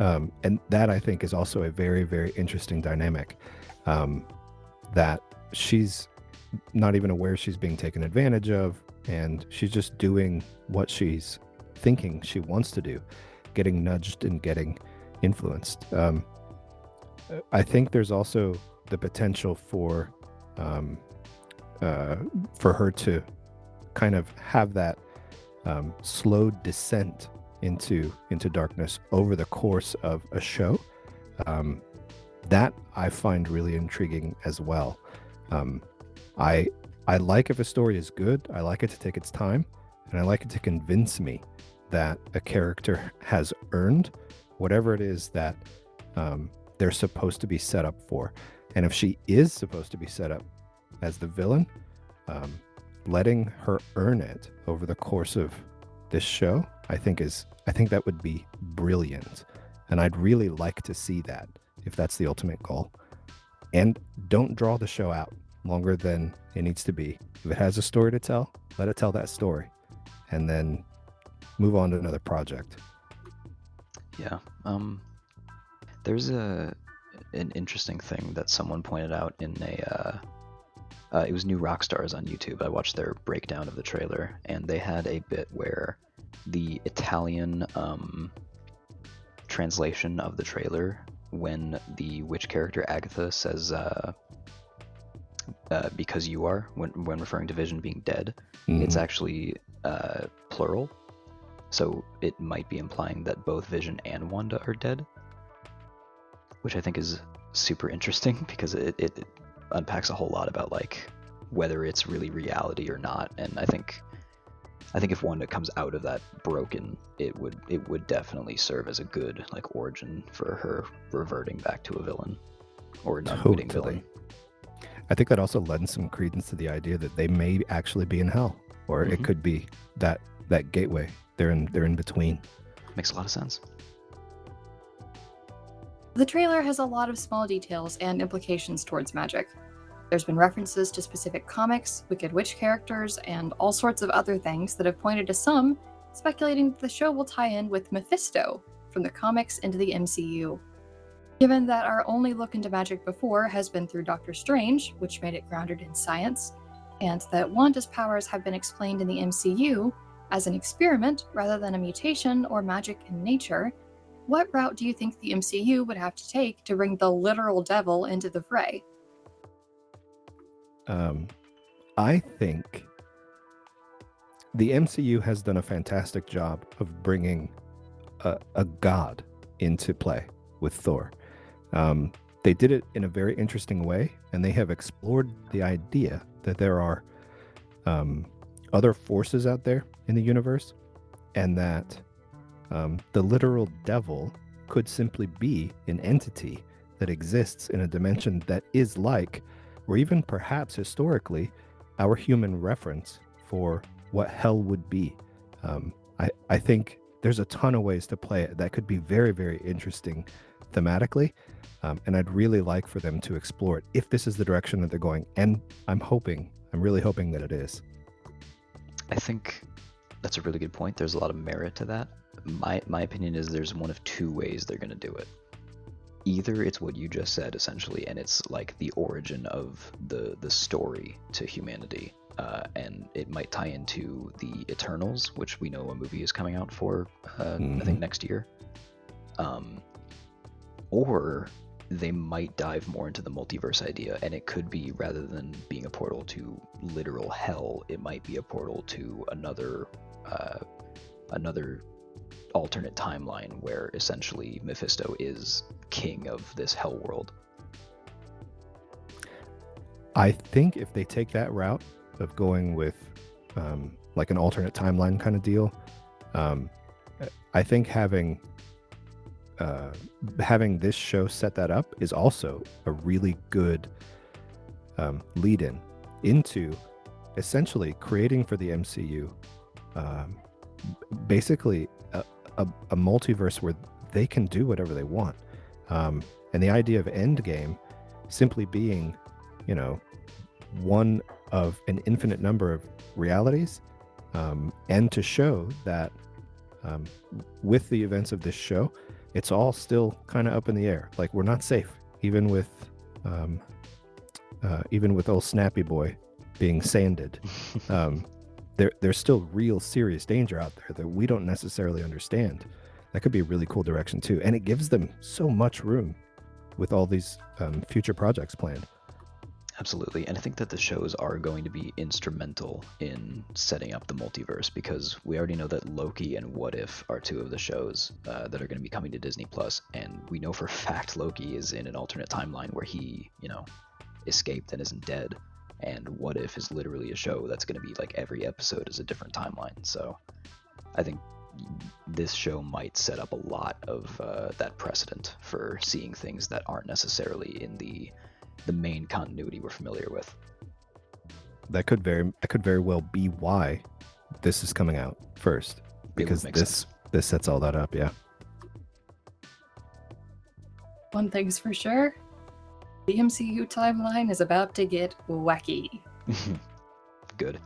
And that, I think, is also a very, very interesting dynamic, that she's not even aware she's being taken advantage of, and she's just doing what she's thinking she wants to do, getting nudged and getting influenced. I think there's also the potential for her to kind of have that slow descent into darkness over the course of a show, that I find really intriguing as well. I like if a story is good, I like it to take its time, and I like it to convince me that a character has earned whatever it is that they're supposed to be set up for. And if she is supposed to be set up as the villain, letting her earn it over the course of this show, I think that would be brilliant, and I'd really like to see that if that's the ultimate goal. And don't draw the show out longer than it needs to be. If it has a story to tell, let it tell that story, and then move on to another project. Yeah, there's an interesting thing that someone pointed out in it was New Rockstars on YouTube. I watched their breakdown of the trailer, and they had a bit where the Italian translation of the trailer, when the witch character Agatha says, because you are, when referring to Vision being dead, it's actually plural. So it might be implying that both Vision and Wanda are dead, which I think is super interesting, because it unpacks a whole lot about like whether it's really reality or not. And I think if Wanda comes out of that broken, it would definitely serve as a good like origin for her reverting back to a villain or an unwitting villain. I think that also lends some credence to the idea that they may actually be in hell, or it could be that gateway. They're in between. Makes a lot of sense. The trailer has a lot of small details and implications towards magic. There's been references to specific comics, Wicked Witch characters, and all sorts of other things that have pointed to some speculating that the show will tie in with Mephisto from the comics into the MCU. Given that our only look into magic before has been through Doctor Strange, which made it grounded in science, and that Wanda's powers have been explained in the MCU as an experiment rather than a mutation or magic in nature, what route do you think the MCU would have to take to bring the literal devil into the fray? I think the MCU has done a fantastic job of bringing a god into play with Thor. They did it in a very interesting way, and they have explored the idea that there are other forces out there in the universe, and that the literal devil could simply be an entity that exists in a dimension that is like, or even perhaps historically, our human reference for what hell would be. I think there's a ton of ways to play it that could be very, very interesting thematically. And I'd really like for them to explore it if this is the direction that they're going. And I'm really hoping that it is. I think that's a really good point. There's a lot of merit to that. My opinion is there's one of two ways they're going to do it. Either it's what you just said, essentially, and it's like the origin of the story to humanity. And it might tie into the Eternals, which we know a movie is coming out for, I think, next year. Or they might dive more into the multiverse idea, and it could be, rather than being a portal to literal hell, it might be a portal to another alternate timeline where essentially Mephisto is king of this hell world. I think if they take that route of going with like an alternate timeline kind of deal, I think having this show set that up is also a really good lead-in into essentially creating for the MCU basically a multiverse where they can do whatever they want. And the idea of Endgame simply being, you know, one of an infinite number of realities, and to show that with the events of this show, it's all still kind of up in the air. Like, we're not safe, even with old Snappy Boy being sanded. There's still real serious danger out there that we don't necessarily understand. That could be a really cool direction too, and it gives them so much room with all these future projects planned. Absolutely. And I think that the shows are going to be instrumental in setting up the multiverse, because we already know that Loki and What If are two of the shows that are going to be coming to Disney Plus, and we know for a fact Loki is in an alternate timeline where he, you know, escaped and isn't dead, and What If is literally a show that's going to be like every episode is a different timeline. So I think this show might set up a lot of that precedent for seeing things that aren't necessarily in the main continuity we're familiar with. That could very well be why this is coming out first, because this sets all that up. Yeah. One thing's for sure, the MCU timeline is about to get wacky. Good.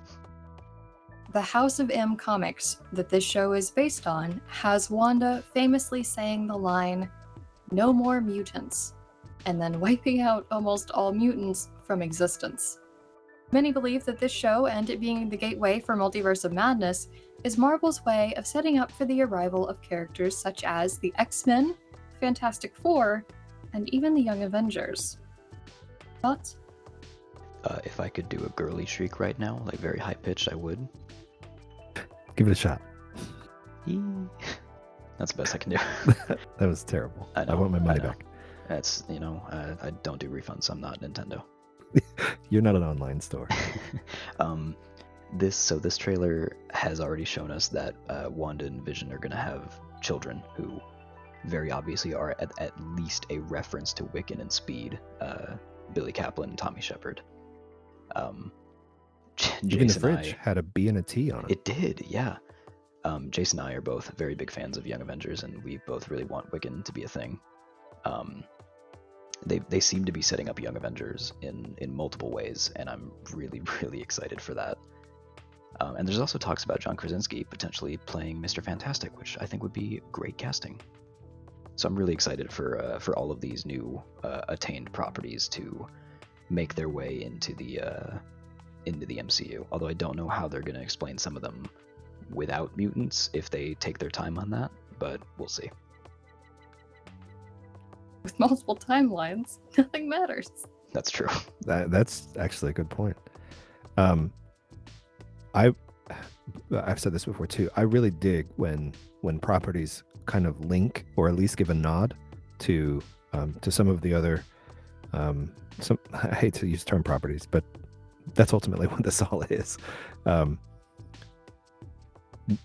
The House of M comics that this show is based on has Wanda famously saying the line, "No more mutants," and then wiping out almost all mutants from existence. Many believe that this show, and it being the gateway for Multiverse of Madness, is Marvel's way of setting up for the arrival of characters such as the X-Men, Fantastic Four, and even the Young Avengers. Thoughts? If I could do a girly shriek right now, like very high-pitched, I would. Give it a shot. That's the best I can do. That was terrible. I know, I want my money back. That's, you know, I don't do refunds. I'm not Nintendo. You're not an online store. This trailer has already shown us that Wanda and Vision are going to have children who very obviously are at least a reference to Wiccan and Speed, Billy Kaplan and Tommy Shepard. Even the fridge had a B and a T on it. It did, yeah. Jason and I are both very big fans of Young Avengers, and we both really want Wiccan to be a thing. They seem to be setting up Young Avengers in multiple ways, and I'm really, really excited for that. And there's also talks about John Krasinski potentially playing Mr. Fantastic, which I think would be great casting. So I'm really excited for all of these new attained properties to make their way into the MCU. Although I don't know how they're going to explain some of them without mutants, if they take their time on that, but we'll see. With multiple timelines, nothing matters. That's true. That's actually a good point. I've said this before too. I really dig when properties kind of link, or at least give a nod to some of the other some, I hate to use the term properties, but that's ultimately what this all is.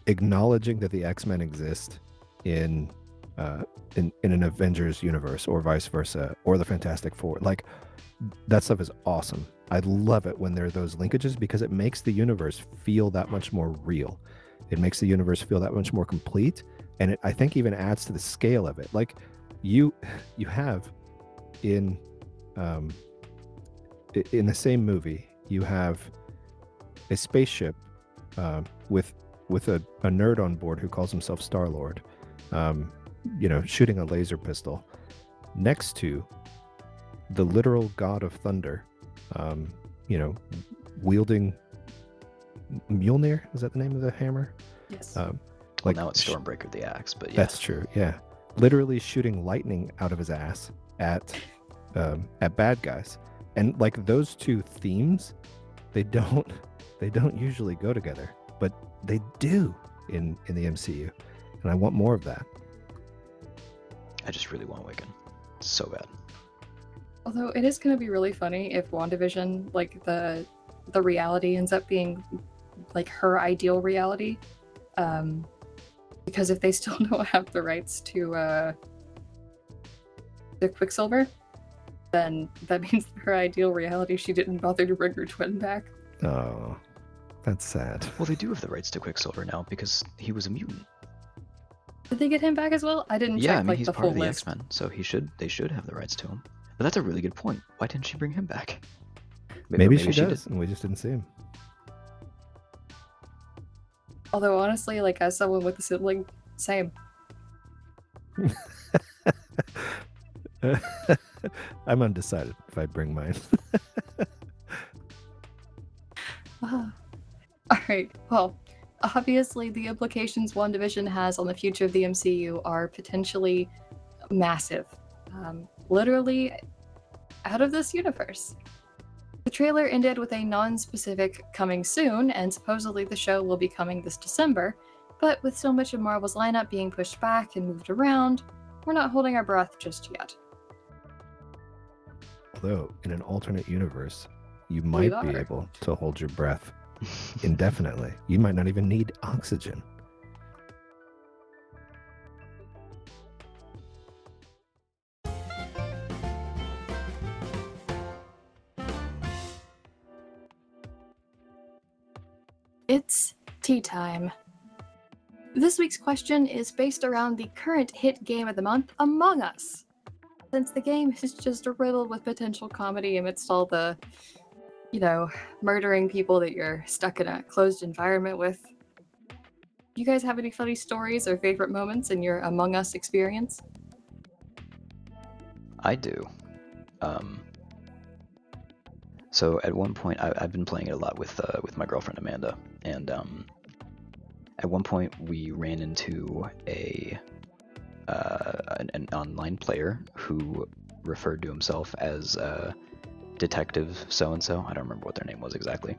Acknowledging that the X-Men exist in an Avengers universe, or vice versa, or the Fantastic Four, like that stuff is awesome. I love it when there are those linkages, because it makes the universe feel that much more real. It makes the universe feel that much more complete. And it, I think, even adds to the scale of it. Like you have in the same movie, you have a spaceship with a nerd on board who calls himself Star-Lord, shooting a laser pistol next to the literal god of thunder, wielding Mjolnir. Is that the name of the hammer? Yes. Now it's Stormbreaker, the axe, but yeah. That's true, yeah. Literally shooting lightning out of his ass at bad guys. And like those two themes, they don't usually go together, but they do in the MCU. And I want more of that. I just really want Wiccan. It's so bad. Although it is going to be really funny if WandaVision, like the reality ends up being like her ideal reality. Because if they still don't have the rights to the Quicksilver, then that means her ideal reality, she didn't bother to bring her twin back. Oh, that's sad. Well, they do have the rights to Quicksilver now because he was a mutant. Did they get him back as well? I didn't check. Yeah, I mean, he's part of the X-Men, so they should have the rights to him. But that's a really good point. Why didn't she bring him back? Maybe she does, and we just didn't see him. Although, honestly, like, as someone with a sibling, same. I'm undecided if I bring mine. All right. Well, obviously, the implications WandaVision has on the future of the MCU are potentially massive. Literally out of this universe. The trailer ended with a non-specific coming soon, and supposedly the show will be coming this December, but with so much of Marvel's lineup being pushed back and moved around, we're not holding our breath just yet. Although, in an alternate universe, you might be able to hold your breath indefinitely. You might not even need oxygen. It's tea time. This week's question is based around the current hit game of the month, Among Us. Since the game is just riddled with potential comedy amidst all the, murdering people that you're stuck in a closed environment with. Do you guys have any funny stories or favorite moments in your Among Us experience? I do. So at one point, I've been playing it a lot with my girlfriend Amanda, and at one point we ran into an online player who referred to himself as Detective So-and-so. I don't remember what their name was exactly,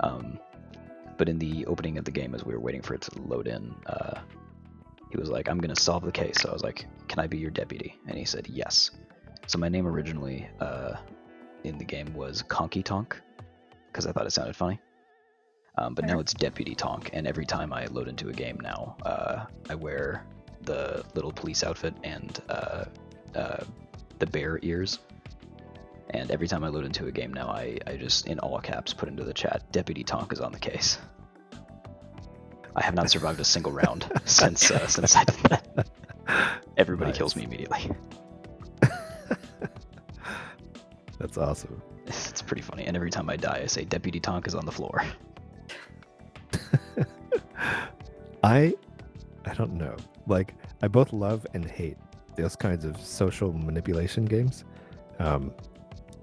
but in the opening of the game, as we were waiting for it to load in, he was like, "I'm gonna solve the case." So I was like, "Can I be your deputy?" And he said, "Yes." So my name originally in the game was Conky Tonk, because I thought it sounded funny. But now it's Deputy Tonk, and every time I load into a game now, I wear the little police outfit and the bear ears. And every time I load into a game now, I just, in all caps, put into the chat, Deputy Tonk is on the case. I have not survived a single round since I did that. Everybody kills me immediately. That's awesome. It's pretty funny. And every time I die, I say, Deputy Tonk is on the floor. I don't know. Like, I both love and hate those kinds of social manipulation games.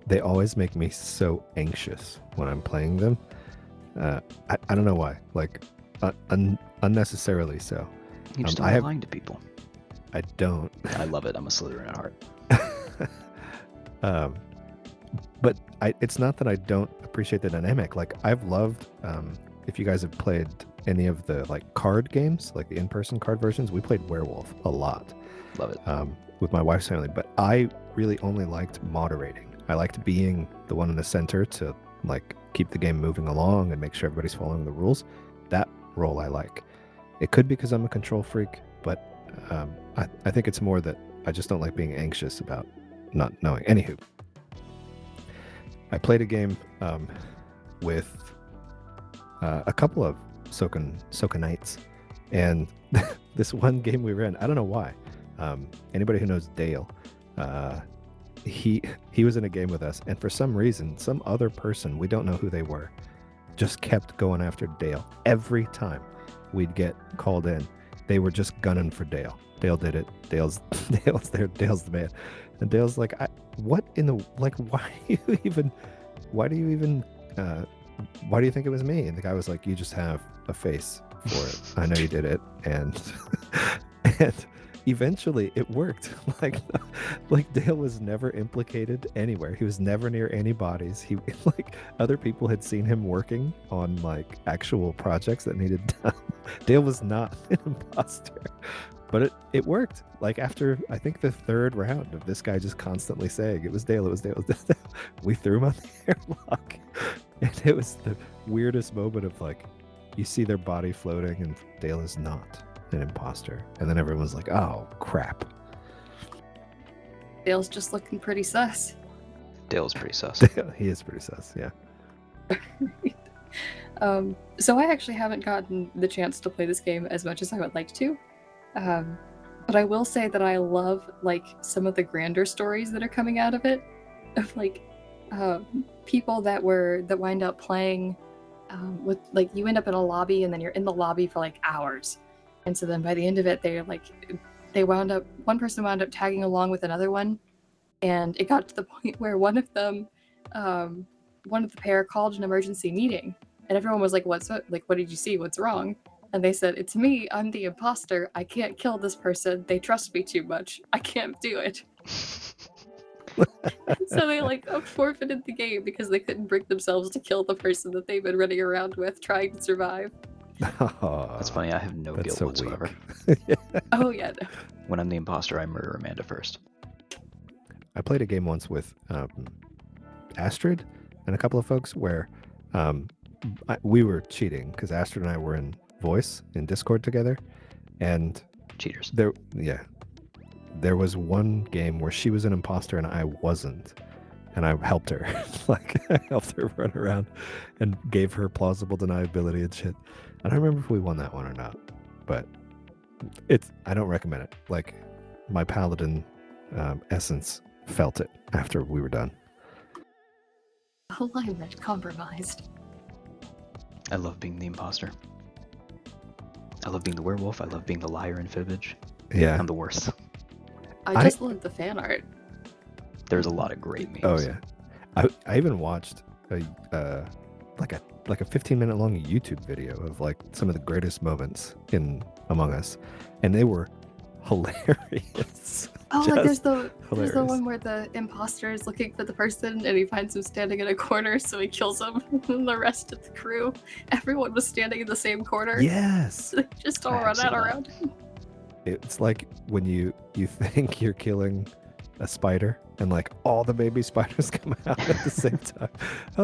They always make me so anxious when I'm playing them. I don't know why. Like, unnecessarily so. You just don't lying to people. I don't. I love it. I'm a Slytherin at heart. But it's not that I don't appreciate the dynamic. Like, I've loved, if you guys have played any of the like card games, like the in-person card versions, we played Werewolf a lot. Love it. With my wife's family. But I really only liked moderating. I liked being the one in the center to like keep the game moving along and make sure everybody's following the rules. That role I like. It could be because I'm a control freak, but I think it's more that I just don't like being anxious about not knowing. Anywho, I played a game with a couple of Soakinites, and this one game we were in, I don't know why. Anybody who knows Dale, he was in a game with us, and for some reason, some other person, we don't know who they were, just kept going after Dale. Every time we'd get called in, they were just gunning for Dale. Dale did it. Dale's there. Dale's the man. And Dale's like, why do you think it was me? And the guy was like, you just have a face for it. I know you did it. And eventually it worked. Like Dale was never implicated anywhere. He was never near any bodies. He, like, other people had seen him working on like actual projects that needed done. Dale was not an imposter. But it worked. Like, after, I think, the third round of this guy just constantly saying, it was Dale, it was Dale, it was Dale. We threw him on the airlock. And it was the weirdest moment of, like, you see their body floating and Dale is not an imposter. And then everyone's like, oh, crap. Dale's just looking pretty sus. Dale's pretty sus. He is pretty sus, yeah. So I actually haven't gotten the chance to play this game as much as I would like to. But I will say that I love, like, some of the grander stories that are coming out of it, of, like, people that wind up playing with, like, you end up in a lobby, and then you're in the lobby for, like, hours. And so then by the end of it, one person wound up tagging along with another one, and it got to the point where one of the pair called an emergency meeting, and everyone was like, what did you see? What's wrong? And they said, it's me, I'm the imposter, I can't kill this person, they trust me too much, I can't do it. So they, like, forfeited the game because they couldn't bring themselves to kill the person that they've been running around with trying to survive. Oh, that's funny, I have no guilt whatsoever. Yeah. Oh yeah. No. When I'm the imposter, I murder Amanda first. I played a game once with Astrid and a couple of folks where we were cheating because Astrid and I were in voice in Discord together, and cheaters. There was one game where she was an imposter and I wasn't, and I helped her. Like, I helped her run around and gave her plausible deniability and shit. I don't remember if we won that one or not, but I don't recommend it. Like, my paladin essence felt it after we were done. Alignment compromised. I love being the imposter. I love being the werewolf. I love being the liar and fibbage. Yeah. I'm the worst. I just love the fan art. There's a lot of great memes. Oh yeah. I even watched a 15-minute long YouTube video of, like, some of the greatest moments in Among Us, and they were hilarious. Oh, like, there's the one where the imposter is looking for the person and he finds him standing in a corner, so he kills him. And the rest of the crew, everyone was standing in the same corner. Yes. They just all run out around him. It's like when you think you're killing a spider and, like, all the baby spiders come out at the same time. I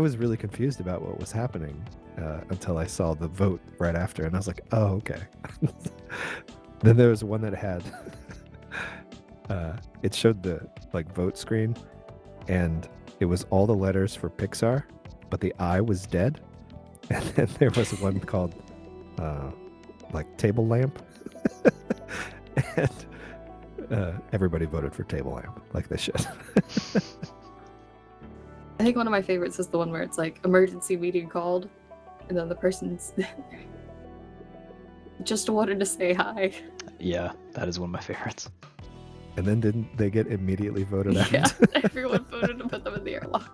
was really confused about what was happening until I saw the vote right after, and I was like, oh, okay. Then there was one that had it showed the, like, vote screen, and it was all the letters for Pixar, but the I was dead. And then there was one called like Table Lamp. And everybody voted for Table Lamp, like they should. I think one of my favorites is the one where it's like emergency meeting called, and then the person's just wanted to say hi. Yeah, that is one of my favorites. And then didn't they get immediately voted out? Yeah, everyone voted to put them in the airlock.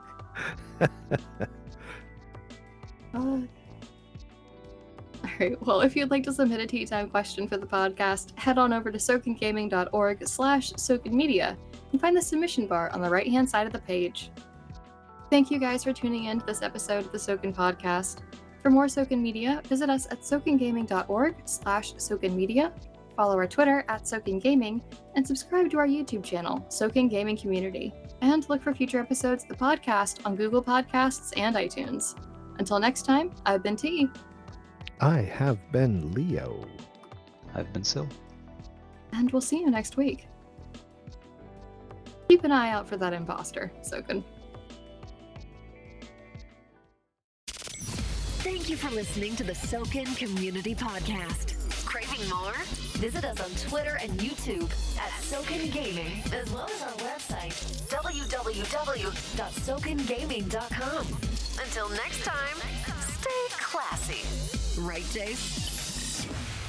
Alright, well, if you'd like to submit a tea time question for the podcast, head on over to soakingaming.org/soakinmedia and find the submission bar on the right-hand side of the page. Thank you guys for tuning in to this episode of the Soakin Podcast. For more Soakin Media, visit us at soakingaming.org/soakinmedia, follow our Twitter at soakingaming, and subscribe to our YouTube channel, Soakin Gaming Community, and look for future episodes of the podcast on Google Podcasts and iTunes. Until next time, I've been T. I have been Leo. I've been Sil. And we'll see you next week. Keep an eye out for that imposter, Soakin. Thank you for listening to the Soakin Community Podcast. Craving more? Visit us on Twitter and YouTube at Soakin Gaming, as well as our website, www.soakingaming.com. Until next time, stay classy. Right, Jace?